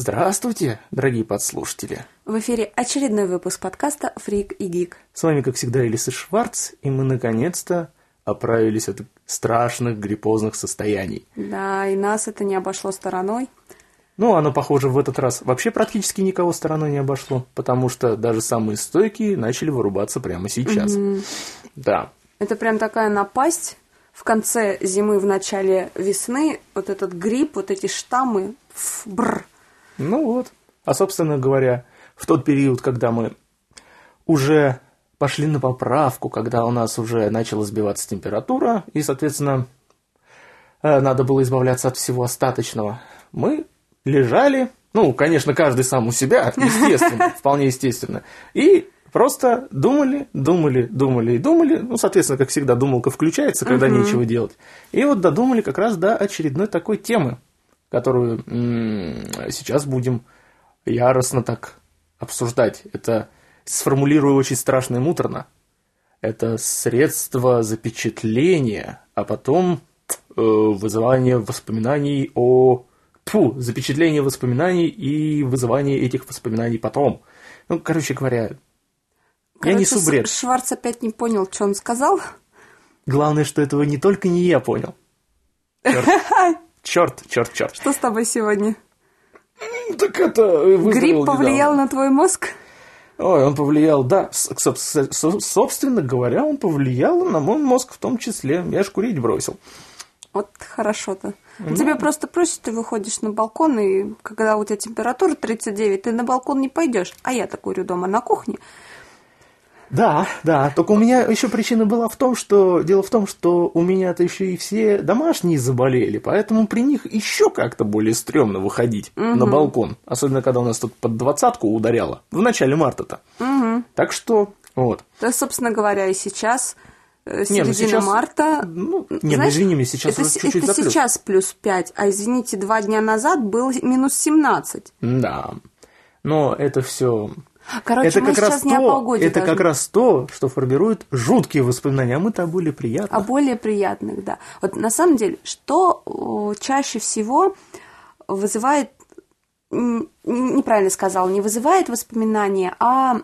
Здравствуйте, дорогие подслушатели! В эфире очередной выпуск подкаста «Фрик и гик». С вами, как всегда, Элиса Шварц, и мы наконец-то оправились от страшных гриппозных состояний. Да, и нас это не обошло стороной. Ну, оно, похоже, в этот раз вообще практически никого стороной не обошло, потому что даже самые стойкие начали вырубаться прямо сейчас. Угу. Да. Это прям такая напасть. В конце зимы, в начале весны вот этот грипп, вот эти штаммы. Ну вот. А, собственно говоря, в тот период, когда мы уже пошли на поправку, когда у нас уже начала сбиваться температура, и, соответственно, надо было избавляться от всего остаточного, мы лежали, ну, конечно, каждый сам у себя, естественно, вполне естественно, и... Просто думали. Ну, соответственно, как всегда, думалка включается, когда нечего делать. И вот додумали как раз до очередной такой темы, которую сейчас будем яростно так обсуждать. Это, сформулирую очень страшно и муторно, это средство запечатления, а потом вызывание воспоминаний о... запечатление воспоминаний и вызывание этих воспоминаний потом. Ну, короче говоря... я несу бред. Шварц опять не понял, что он сказал. Главное, что этого не только не я понял. Черт. Что с тобой сегодня? Так это... Грипп повлиял на твой мозг? Ой, он повлиял, да. Собственно говоря, он повлиял на мой мозг в том числе. Я ж курить бросил. Вот хорошо-то. Тебе просто проще, ты выходишь на балкон, и когда у тебя температура 39, ты на балкон не пойдешь. А я-то курю дома на кухне. Да, только у меня еще причина была в том, что... Дело в том, что у меня-то еще и все домашние заболели, поэтому при них еще как-то более стрёмно выходить на балкон. Особенно, когда у нас тут под 20-ку ударяло. В начале марта-то. Так что, вот. Да, собственно говоря, и сейчас... Середина марта. Ну, не, знаешь, ну извини меня, сейчас чуть-чуть заплюс. Это сейчас плюс 5, а, извините, 2 дня назад был минус 17. Да, но это все. Короче, это мы как сейчас раз не о погоде. Это как раз то, что формирует жуткие воспоминания, а мы-то о более приятных. О более приятных, да. Вот на самом деле, что чаще всего вызывает, неправильно сказала, не вызывает воспоминания, а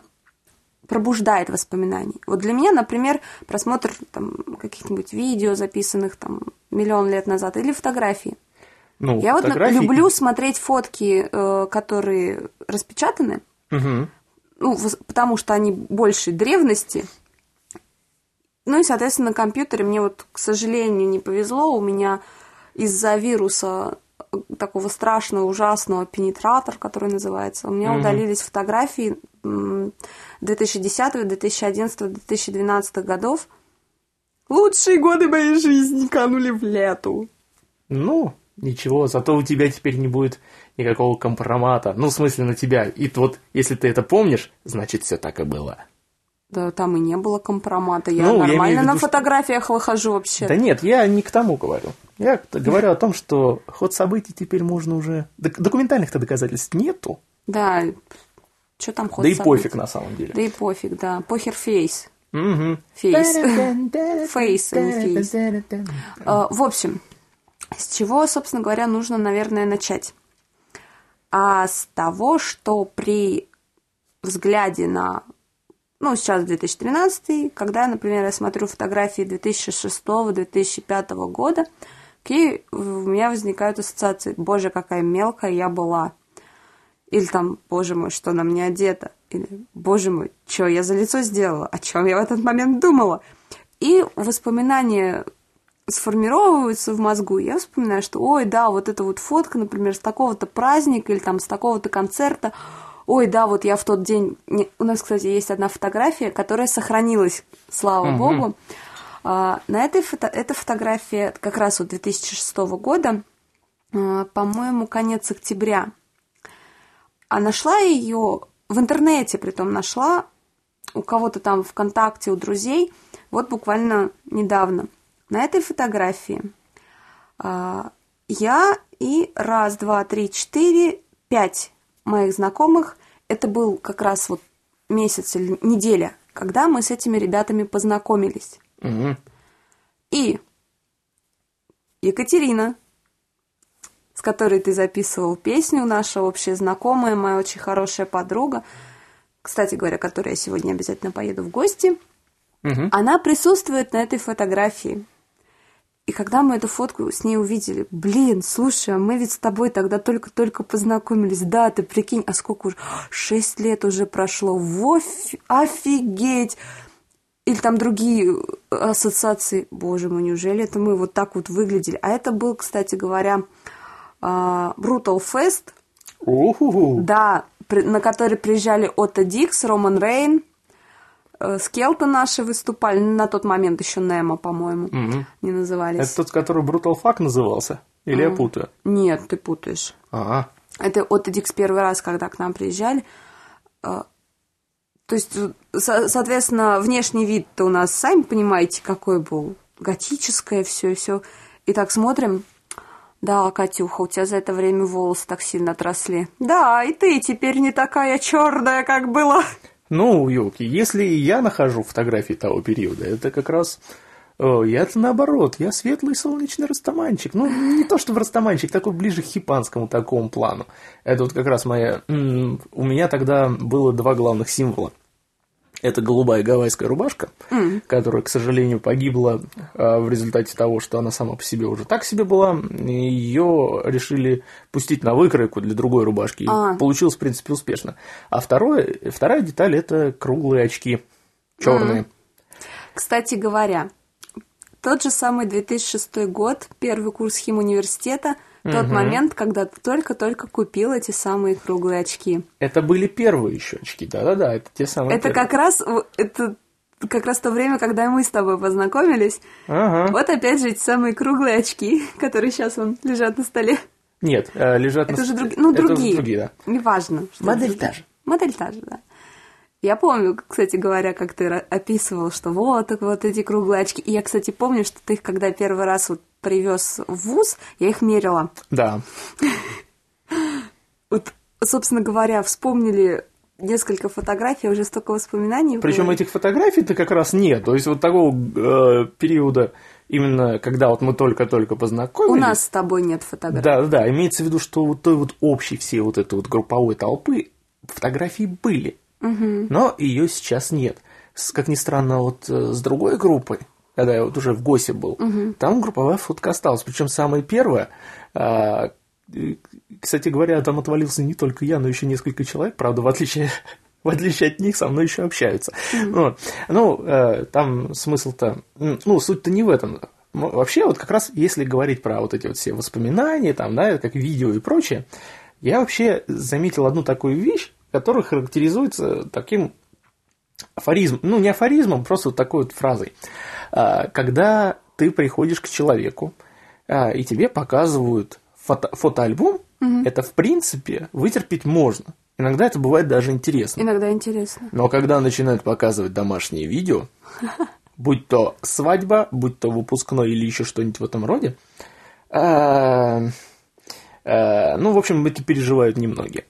пробуждает воспоминания. Вот для меня, например, просмотр там каких-нибудь видео, записанных там миллион лет назад, или фотографии. Ну, я фотографии... вот люблю смотреть фотки, которые распечатаны, ну, потому что они больше древности. Ну и, соответственно, на компьютере мне вот, к сожалению, не повезло. У меня из-за вируса такого страшного, ужасного пенетратора, который называется, у меня удалились фотографии 2010, 2011, 2012 годов. Лучшие годы моей жизни канули в лету. Ну, ничего, зато у тебя теперь не будет никакого компромата. Ну, в смысле, на тебя. И вот, если ты это помнишь, значит, все так и было. Да, там и не было компромата. Я нормально на фотографиях выхожу вообще. Да нет, я не к тому говорю. Я говорю о том, что ход событий теперь можно уже... Документальных-то доказательств нету. Да, что там ход событий? Да и пофиг на самом деле. Да и пофиг, да. Похер фейс. Фейс. Фейс, а не фейс. В общем, с чего, собственно говоря, нужно, наверное, начать? А с того, что при взгляде на... Ну, сейчас 2013, когда, например, я смотрю фотографии 2006-2005 года, и у меня возникают ассоциации. Боже, какая мелкая я была. Или там, боже мой, что на мне одето. Или, боже мой, что я за лицо сделала? О чем я в этот момент думала? И воспоминания сформировываются в мозгу. Я вспоминаю, что, ой, да, вот эта вот фотка, например, с такого-то праздника или там с такого-то концерта. Ой, да, вот я в тот день... У нас, кстати, есть одна фотография, которая сохранилась, слава богу. На этой эта фотография как раз вот 2006 года, по-моему, конец октября. А нашла ее в интернете, притом нашла у кого-то там ВКонтакте, у друзей, вот буквально недавно. На этой фотографии я и раз, два, три, четыре, пять моих знакомых, это был как раз вот месяц или неделя, когда мы с этими ребятами познакомились. И Екатерина, с которой ты записывал песню, наша общая знакомая, моя очень хорошая подруга, кстати говоря, которой я сегодня обязательно поеду в гости, она присутствует на этой фотографии. И когда мы эту фотку с ней увидели, блин, слушай, а мы ведь с тобой тогда только-только познакомились. Да, ты прикинь, а сколько уже? 6 лет уже прошло. Офигеть! Или там другие ассоциации. Боже мой, неужели это мы вот так вот выглядели? А это был, кстати говоря, Brutal Fest. Да, на который приезжали Отто Дикс, Роман Рейн. Скелта наши выступали, на тот момент еще Немо, по-моему, не назывались. Это тот, который Brutal Fest назывался? Или я путаю? Нет, ты путаешь. Это Отто Дикс первый раз, когда к нам приезжали. То есть, соответственно, внешний вид-то у нас, сами понимаете, какой был. Готическое все и все. И так смотрим. Да, Катюха, у тебя за это время волосы так сильно отросли. Да, и ты теперь не такая черная, как была. Ну, ёлки, если я нахожу фотографии того периода, это как раз... Я-то наоборот, я светлый солнечный растаманчик. Ну, не то чтобы растаманчик, такой ближе к хипанскому такому плану. Это вот как раз моя... У меня тогда было 2 главных символа. Это голубая гавайская рубашка, которая, к сожалению, погибла в результате того, что она сама по себе уже так себе была. Ее решили пустить на выкройку для другой рубашки. И получилось, в принципе, успешно. А вторая деталь – это круглые очки, черные. Кстати говоря, тот же самый 2006 год, первый курс химуниверситета, тот момент, когда ты только-только купил эти самые круглые очки. Это были первые еще очки, да-да-да, это те самые это первые. Это как раз то время, когда мы с тобой познакомились. Ага. Вот опять же эти самые круглые очки, которые сейчас вон лежат на столе. Нет, лежат это на столе. Это другие, да. Неважно. Модель та же. Я помню, кстати говоря, как ты описывал, что вот эти круглые очки. И я, кстати, помню, что ты их, когда первый раз вот привез в вуз, я их мерила. Да. Вот, собственно говоря, вспомнили несколько фотографий, уже столько воспоминаний. Причем этих фотографий-то как раз нет. То есть вот такого периода, именно когда вот мы только-только познакомились. У нас с тобой нет фотографий. Да, имеется в виду, что вот той вот общей всей вот этой вот групповой толпы фотографии были. Но ее сейчас нет. Как ни странно, вот с другой группой, когда я вот уже в ГОСе был, там групповая фотка осталась. Причем самая первая, кстати говоря, там отвалился не только я, но еще несколько человек. Правда, в отличие от них, со мной еще общаются. Ну, там смысл-то... Ну, суть-то не в этом. Вообще, вот как раз, если говорить про вот эти вот все воспоминания, там, да, как видео и прочее, я вообще заметил одну такую вещь, который характеризуется таким афоризмом, ну, не афоризмом, просто вот такой вот фразой. Когда ты приходишь к человеку, и тебе показывают фотоальбом, это, в принципе, вытерпеть можно. Иногда это бывает даже интересно. Но когда начинают показывать домашние видео, будь то свадьба, будь то выпускной или еще что-нибудь в этом роде, ну, в общем, эти переживают немногие.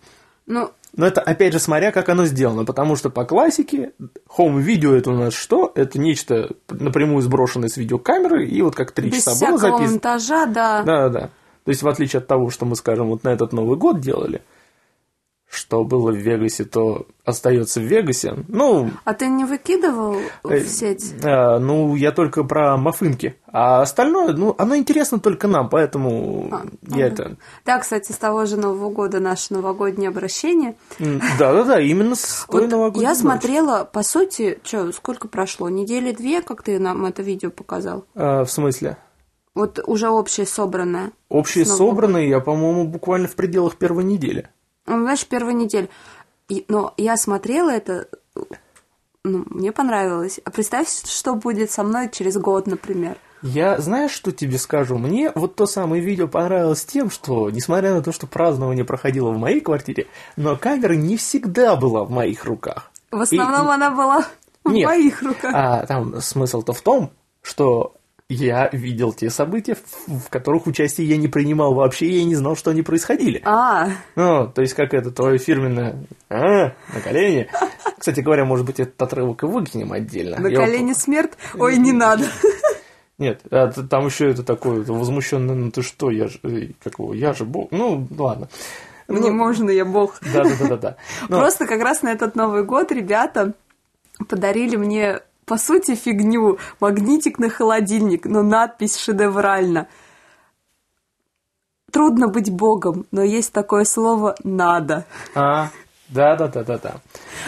Но это, опять же, смотря, как оно сделано, потому что по классике хоум-видео это у нас что? Это нечто напрямую сброшенное с видеокамеры, и вот как 3 часа было записано. Без всякого монтажа, да. Да-да-да. То есть, в отличие от того, что мы, скажем, вот на этот Новый год делали, что было в Вегасе, то остается в Вегасе. Ну, а ты не выкидывал в сеть? Ну, я только про мафынки. А остальное, ну, оно интересно только нам, поэтому это... Да, кстати, с того же Нового года наше новогоднее обращение. Да-да-да, именно с той новогодней ночи. Я смотрела, по сути, сколько прошло? Недели 2, как ты нам это видео показал? В смысле? Вот уже общее собранное. Общее собранное, я, по-моему, буквально в пределах первой недели. Знаешь, первую неделю. Но я смотрела это, мне понравилось. А представь, что будет со мной через год, например. Я, знаешь, что тебе скажу? Мне вот то самое видео понравилось тем, что, несмотря на то, что празднование проходило в моей квартире, но камера не всегда была в моих руках. В основном она была в моих руках. А там смысл-то в том, что... Я видел те события, в которых участие я не принимал вообще, я не знал, что они происходили. Ну, то есть, как это твое фирменное на колени. Кстати говоря, может быть, этот отрывок и выкинем отдельно. На колени смерть? Ой, не надо. Нет, там еще это такое возмущенное, ну ты что, я же бог. Ну, ладно. Мне можно, я бог. Да. Просто как раз на этот Новый год ребята подарили мне, по сути, фигню. Магнитик на холодильник, но надпись шедеврально. Трудно быть богом, но есть такое слово «надо». Да.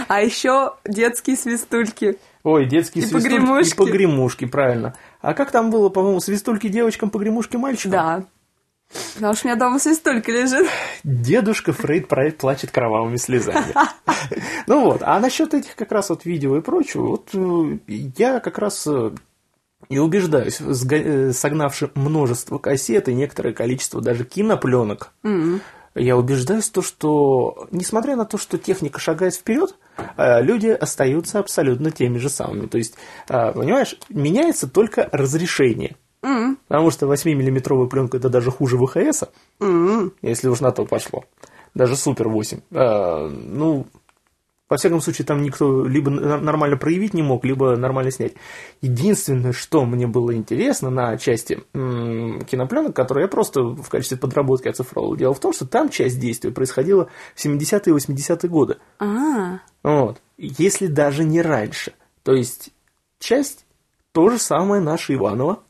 А еще детские свистульки. Ой, детские и свистульки погремушки. И погремушки, правильно. А как там было, по-моему, свистульки девочкам, погремушки мальчикам? Да. Потому что у меня дома свистулька лежит. Дедушка Фрейд плачет кровавыми слезами. Ну вот, а насчет этих как раз вот видео и прочего, вот я как раз и убеждаюсь, согнавши множество кассет и некоторое количество даже кинопленок, я убеждаюсь в том, что, несмотря на то, что техника шагает вперед, люди остаются абсолютно теми же самыми. То есть, понимаешь, меняется только разрешение. Потому что 8-миллиметровая пленка это даже хуже ВХСа, если уж на то пошло. Даже супер 8. Ну, во всяком случае, там никто либо нормально проявить не мог, либо нормально снять. Единственное, что мне было интересно на части кинопленок, которые я просто в качестве подработки оцифровал, дело в том, что там часть действия происходила в 70-е и 80-е годы. Вот. Если даже не раньше. То есть, часть то же самое наша Иванова.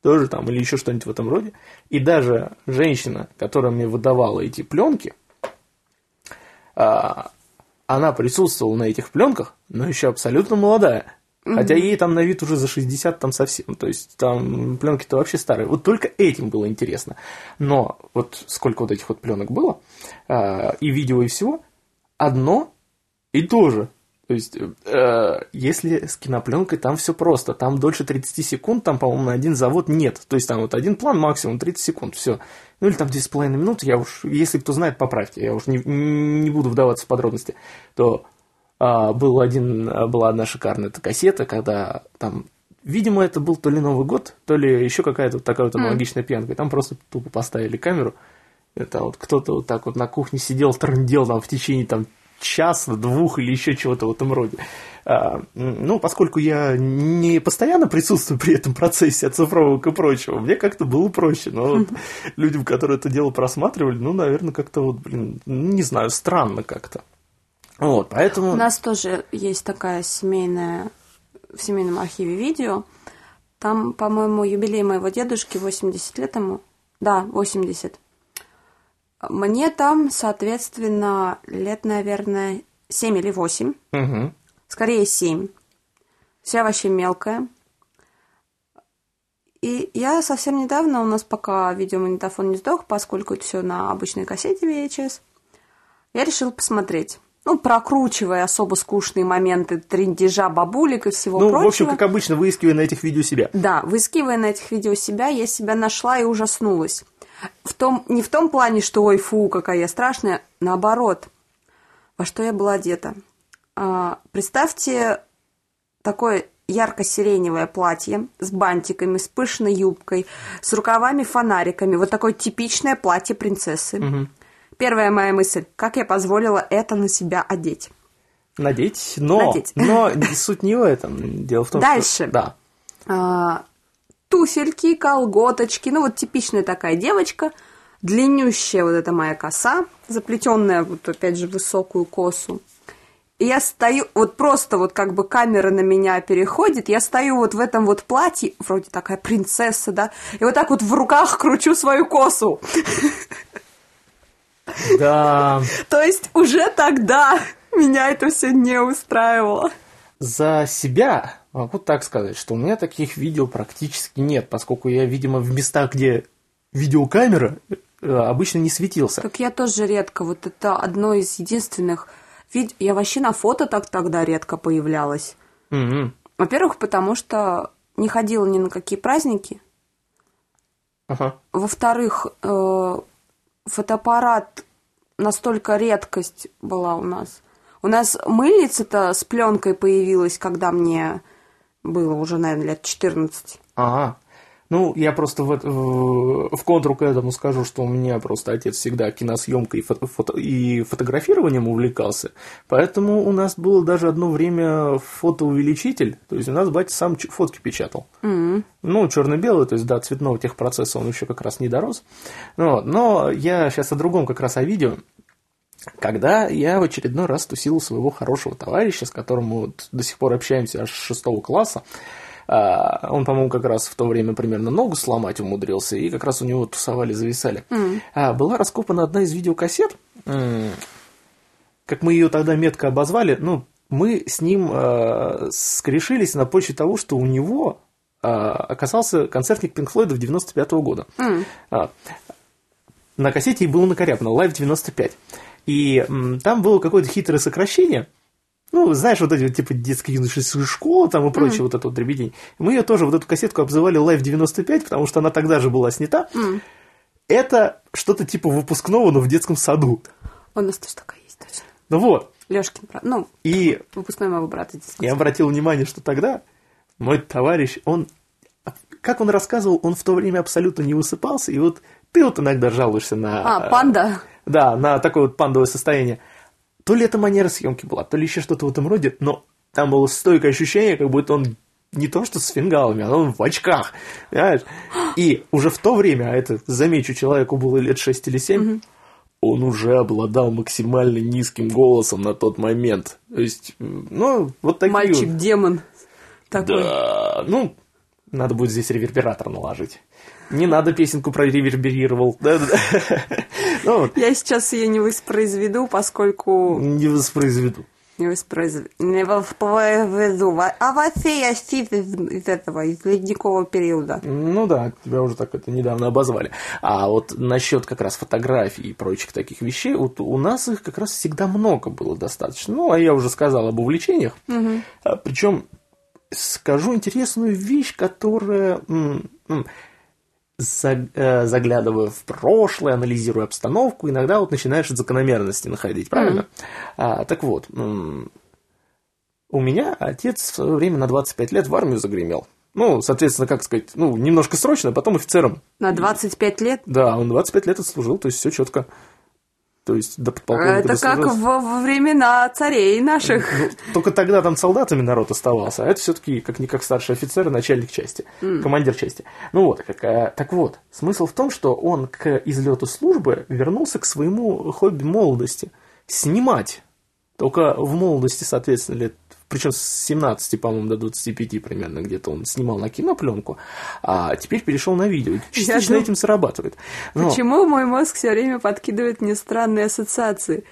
Тоже там, или еще что-нибудь в этом роде. И даже женщина, которая мне выдавала эти пленки, она присутствовала на этих пленках, но еще абсолютно молодая. Хотя ей там на вид уже за 60 там совсем. То есть там пленки-то вообще старые. Вот только этим было интересно. Но вот сколько вот этих вот пленок было, и видео, и всего, одно и то же. То есть, если с кинопленкой там все просто, там дольше 30 секунд, там, по-моему, на один завод нет. То есть, там вот один план максимум 30 секунд, все. Ну, или там 10,5 минут, я уж, если кто знает, поправьте, я уж не буду вдаваться в подробности. То была одна шикарная кассета, когда там, видимо, это был то ли Новый год, то ли еще какая-то вот такая вот аналогичная пьянка. И там просто тупо поставили камеру, это вот кто-то вот так вот на кухне сидел, трындел там в течение там, час, двух или еще чего-то в этом роде. Ну, поскольку я не постоянно присутствую при этом процессе оцифровок и прочего, мне как-то было проще. Но вот людям, которые это дело просматривали, ну, наверное, как-то вот, не знаю, странно как-то. Вот, поэтому... У нас тоже есть такая семейная... В семейном архиве видео. Там, по-моему, юбилей моего дедушки, 80 лет ему. Да, 80. Мне там, соответственно, лет, наверное, 7 или 8. Скорее, 7. Вся вообще мелкая. И я совсем недавно, у нас пока видеомагнитофон не сдох, поскольку это все на обычной кассете VHS, я решила посмотреть. Ну, прокручивая особо скучные моменты трындежа, бабулек и всего прочего. Ну, в общем, как обычно, выискивая на этих видео себя. Да, выискивая на этих видео себя, я себя нашла и ужаснулась. Не в том плане, что «Ой, фу, какая я страшная», наоборот, во что я была одета. Представьте такое ярко-сиреневое платье с бантиками, с пышной юбкой, с рукавами-фонариками. Вот такое типичное платье принцессы. Первая моя мысль – как я позволила это на себя одеть? Надеть. Но суть не в этом. Дело в том, что... Дальше. Да. Туфельки, колготочки, ну вот типичная такая девочка, длиннющая вот эта моя коса, заплетенная вот опять же в высокую косу. И я стою, вот просто вот как бы камера на меня переходит, я стою вот в этом вот платье, вроде такая принцесса, да, и вот так вот в руках кручу свою косу. Да. То есть уже тогда меня это все не устраивало. За себя... Могу так сказать, что у меня таких видео практически нет, поскольку я, видимо, в местах, где видеокамера, обычно не светился. Так я тоже редко. Вот это одно из единственных видео. Я вообще на фото так тогда редко появлялась. Во-первых, потому что не ходила ни на какие праздники. Во-вторых, фотоаппарат настолько редкость была у нас. У нас мыльница-то с пленкой появилась, когда мне... Было уже, наверное, лет 14. Ага. Ну, я просто в контру к этому скажу, что у меня просто отец всегда киносъемкой и фотографированием увлекался, поэтому у нас было даже одно время фотоувеличитель, то есть у нас батя сам фотки печатал. Mm-hmm. Ну, черно-белый, то есть до цветного техпроцесса он еще как раз не дорос. Но я сейчас о другом, как раз о видео. Когда я в очередной раз тусил своего хорошего товарища, с которым мы вот до сих пор общаемся аж с 6 класса, он, по-моему, как раз в то время примерно ногу сломать умудрился, и как раз у него тусовали, зависали. Mm. Была раскопана одна из видеокассет, как мы ее тогда метко обозвали, ну, мы с ним скорешились на почве того, что у него оказался концертник Pink Floyd 95-го года. Mm. На кассете и было накорябано «Live 95». И там было какое-то хитрое сокращение. Ну, знаешь, вот эти вот типа детская юношеская школа там и прочее, вот это вот дребедень. Мы ее тоже, вот эту кассетку, обзывали Live 95, потому что она тогда же была снята. Это что-то типа выпускного, но в детском саду. У нас тоже такая есть, точно. Ну вот. Лёшкин брат. Ну, и выпускной моего брата. Я обратил внимание, что тогда мой товарищ, он, как он рассказывал, он в то время абсолютно не высыпался. И вот ты вот иногда жалуешься на... панда. Да, на такое вот пандовое состояние. То ли это манера съемки была, то ли еще что-то в этом роде, но там было стойкое ощущение, как будто он не то что с фингалами, а он в очках, понимаешь? И уже в то время, а это, замечу, человеку было лет 6 или 7, он уже обладал максимально низким голосом на тот момент. То есть, ну, вот такие... Мальчик-демон такой. Да, ну, надо будет здесь ревербератор наложить. Не надо песенку про реверберировал. Я сейчас ее не воспроизведу, поскольку... Не воспроизведу. Не воспроизведу. А вообще я стих из этого, из ледникового периода. Ну да, тебя уже так это недавно обозвали. А вот насчет как раз фотографий и прочих таких вещей, вот у нас их как раз всегда много было достаточно. Ну, а я уже сказал об увлечениях. Причем скажу интересную вещь, которая... заглядывая в прошлое, анализируя обстановку, иногда вот начинаешь от закономерности находить, правильно? Так вот, у меня отец в свое время на 25 лет в армию загремел. Ну, соответственно, как сказать, ну, немножко срочно, а потом офицером. На 25 лет? Да, он 25 лет отслужил, то есть все четко. То есть до подполковника дослужился. Это как во времена царей наших. Ну, только тогда там солдатами народ оставался, а это все-таки как-никак старший офицер и начальник части, командир части. Ну вот, так вот, смысл в том, что он к излету службы вернулся к своему хобби молодости. Снимать. Только в молодости, соответственно, лет... Причем с 17, по-моему, до 25 примерно где-то он снимал на кинопленку, а теперь перешел на видео. Частично этим срабатывает. Но... Почему мой мозг все время подкидывает мне странные ассоциации?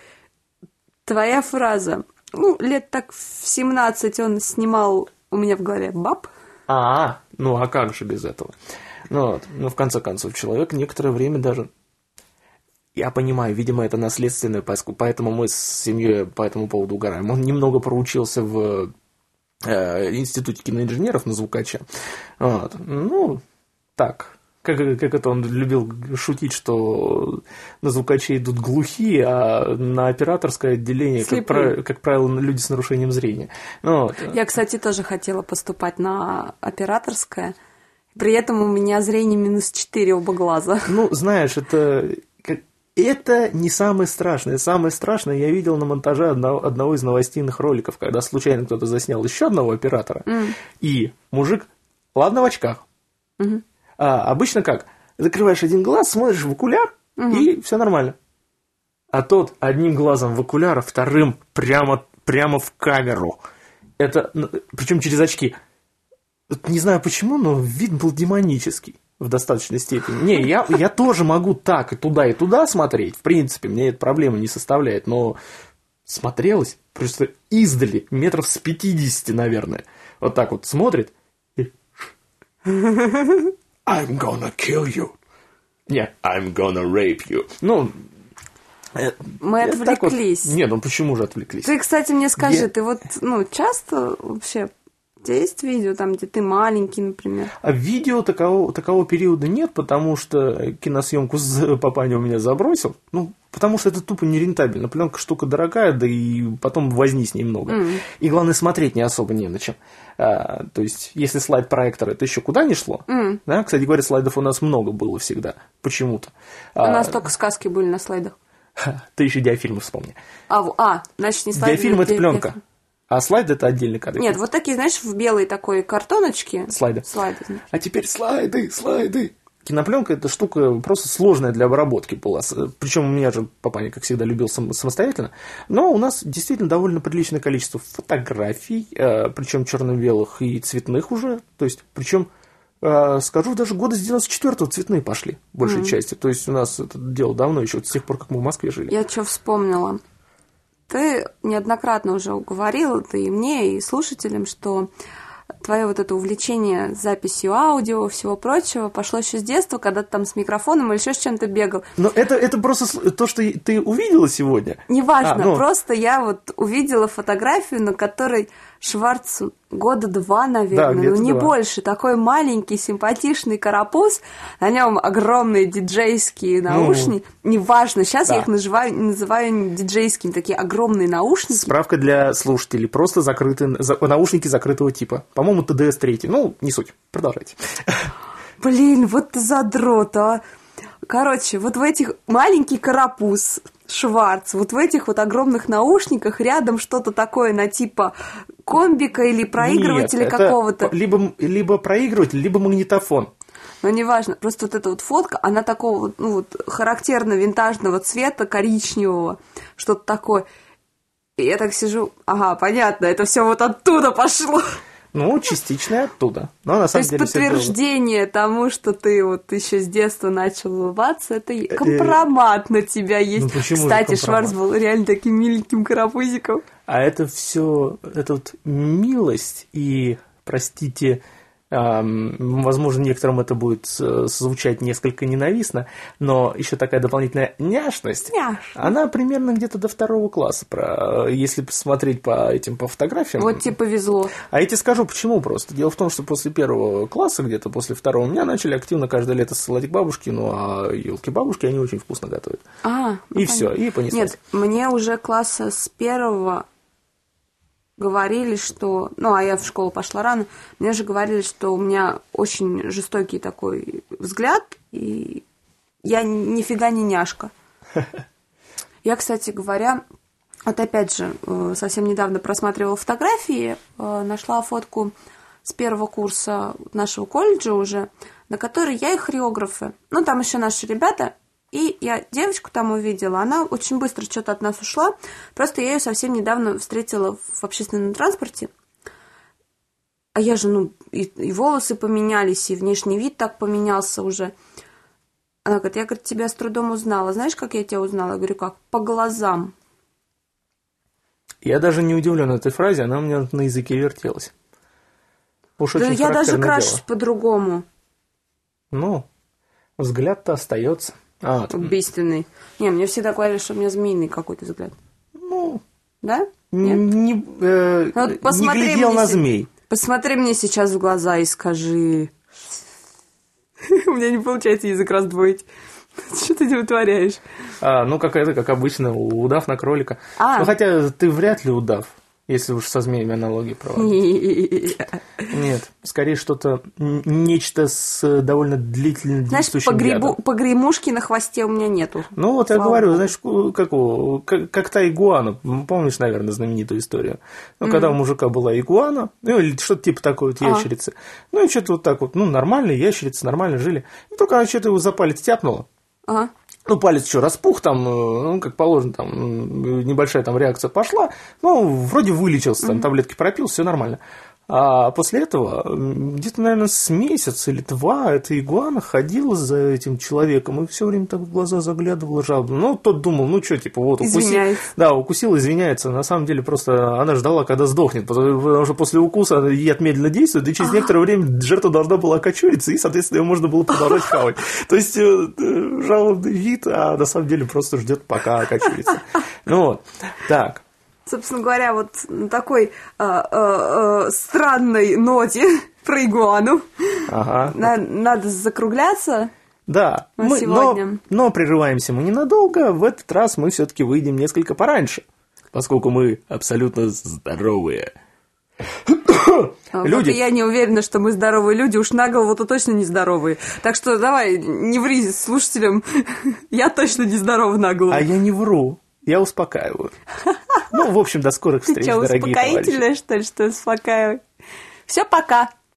Твоя фраза. Ну, лет так в 17 он снимал у меня в голове баб. Ну а как же без этого? Ну, вот. Ну, в конце концов, человек некоторое время даже... Я понимаю, видимо, это наследственное, поэтому мы с семьей по этому поводу угораем. Он немного проучился в институте киноинженеров на звукача. Вот. Ну, так, как это он любил шутить, что на звукаче идут глухие, а на операторское отделение, как правило, люди с нарушением зрения. Вот. Я, кстати, тоже хотела поступать на операторское, при этом у меня зрение минус 4 оба глаза. Ну, знаешь, это не самое страшное. Самое страшное я видел на монтаже одного из новостейных роликов, когда случайно кто-то заснял еще одного оператора, и мужик, ладно, в очках. Обычно как? Закрываешь один глаз, смотришь в окуляр, и все нормально. А тот одним глазом в окуляр, а вторым прямо в камеру. Это, причем через очки. Не знаю почему, но вид был демонический. В достаточной степени. Не, я тоже могу так и туда смотреть. В принципе, мне эта проблема не составляет, но смотрелось просто издали, метров с 50, наверное. Вот так вот смотрит. И... I'm gonna kill you. Не, I'm gonna rape you. Ну, мы отвлеклись. Вот... Нет, ну почему же отвлеклись? Ты, кстати, мне скажи, ты вот, ну, часто вообще... есть видео, там, где ты маленький, например? А видео такого периода нет, потому что киносъемку с папаней у меня забросил. Ну, потому что это тупо нерентабельно. Пленка штука дорогая, да и потом возни с ней много. И главное, смотреть не особо не на чем. То есть, если слайд-проектор, это еще куда ни шло. Да? Кстати говоря, слайдов у нас много было всегда. Почему-то. У нас только сказки были на слайдах. Ты еще диафильмы вспомни. Значит, не слайд. Диафильм – это пленка. А слайды – это отдельный кадр. Нет, вот такие, знаешь, в белой такой картоночке. Слайды. А теперь слайды. Кинопленка – это штука просто сложная для обработки была. Причем у меня же папаня, как всегда, любил самостоятельно. Но у нас действительно довольно приличное количество фотографий, причем черно-белых и цветных уже. То есть, причем, скажу, даже года с 94-го цветные пошли, большей частью. То есть, у нас это дело давно еще, с тех пор, как мы в Москве жили. Я что вспомнила? Ты неоднократно уже говорила, ты и мне, и слушателям, что твое вот это увлечение записью аудио, всего прочего, пошло еще с детства, когда ты там с микрофоном или еще с чем-то бегал. Но это просто то, что ты увидела сегодня. Неважно, просто я вот увидела фотографию, на которой Шварцу года 2, наверное, да, где-то не больше. Такой маленький, симпатичный карапуз, на нем огромные диджейские наушники. Неважно, сейчас я их называю диджейскими, такие огромные наушники. Справка для слушателей, просто наушники закрытого типа. По-моему, ТДС-3, не суть, продолжайте. Блин, вот ты задрот, а! Короче, вот в этих маленький карапуз Шварц, вот в этих вот огромных наушниках рядом что-то такое на типа комбика или проигрывателя. Нет, какого-то. Либо проигрыватель, либо магнитофон. Но неважно, просто вот эта вот фотка, она такого, характерно винтажного цвета, коричневого, что-то такое. И я так сижу, понятно, это все вот оттуда пошло. Частично оттуда. Но на самом деле подтверждение тому, что ты вот еще с детства начал улыбаться, это компромат на тебя есть. Кстати, Шварц был реально таким миленьким карапузиком. А это все, это вот милость и, простите, возможно, некоторым это будет звучать несколько ненавистно, но еще такая дополнительная няшность. Она примерно где-то до 2 класса, если смотреть по фотографиям. Вот тебе повезло. А я тебе скажу, почему просто. Дело в том, что после 1 класса, где-то после 2-го, меня начали активно каждое лето ссылать к бабушке, елки бабушки, они очень вкусно готовят. И все, и понеслось. Нет, мне уже класса с 1-го говорили, что... я в школу пошла рано. Мне же говорили, что у меня очень жестокий такой взгляд, и я нифига не няшка. Я, кстати говоря, опять же, совсем недавно просматривала фотографии, нашла фотку с 1-го курса нашего колледжа уже, на которой я и хореографы. Там еще наши ребята... И я девочку там увидела, она очень быстро что-то от нас ушла, просто я ее совсем недавно встретила в общественном транспорте, а я же, и волосы поменялись, и внешний вид так поменялся уже. Она говорит, я тебя с трудом узнала, знаешь, как я тебя узнала? Я говорю, как? По глазам. Я даже не удивлен этой фразе, она у меня на языке вертелась. Я даже крашусь по-другому. Взгляд-то остается. Убийственный. Мне всегда говорили, что у меня змеиный какой-то взгляд. Да? Нет? Не глядел на змей. Посмотри мне сейчас в глаза и скажи... У меня не получается язык раздвоить. Что ты не вытворяешь? Как обычно, удав на кролика. Хотя ты вряд ли удав, если уж со змеями аналогии проводить. Нет, скорее что-то, нечто с довольно длительным действующим рядом. Погремушки на хвосте у меня нету. Я говорю, знаешь, как та игуана. Помнишь, наверное, знаменитую историю? Когда у мужика была игуана, или что-то типа такой вот ящерицы. И что-то вот так вот, нормальные ящерицы, нормально жили. И только она что-то его за палец тяпнула. Палец еще распух, как положено, небольшая реакция пошла, вроде вылечился, таблетки пропил, все нормально. А после этого, где-то, наверное, с месяц или 2 эта игуана ходила за этим человеком и все время так в глаза заглядывала жалобно. Тот думал, укусил. Да, укусил, извиняется. На самом деле, просто она ждала, когда сдохнет, потому что после укуса яд медленно действует, и через некоторое время жертва должна была окочуриться, и, соответственно, ее можно было продолжать хавать. То есть, жалобный вид, а на самом деле просто ждет, пока окочурится. Так. собственно говоря, вот на такой странной ноте про игуану. Ага. Надо закругляться. Да, мы сегодня. Но прерываемся мы ненадолго. В этот раз мы все-таки выйдем несколько пораньше, поскольку мы абсолютно здоровые. Люди. Я не уверена, что мы здоровые люди, уж на голову-то точно не здоровые. Так что давай, не ври слушателям, я точно не здорова на голову. А я не вру, я успокаиваю. Ну, в общем, до скорых встреч, дорогие товарищи. Ты что, успокоительное, что ли, что успокаивай? Все, пока.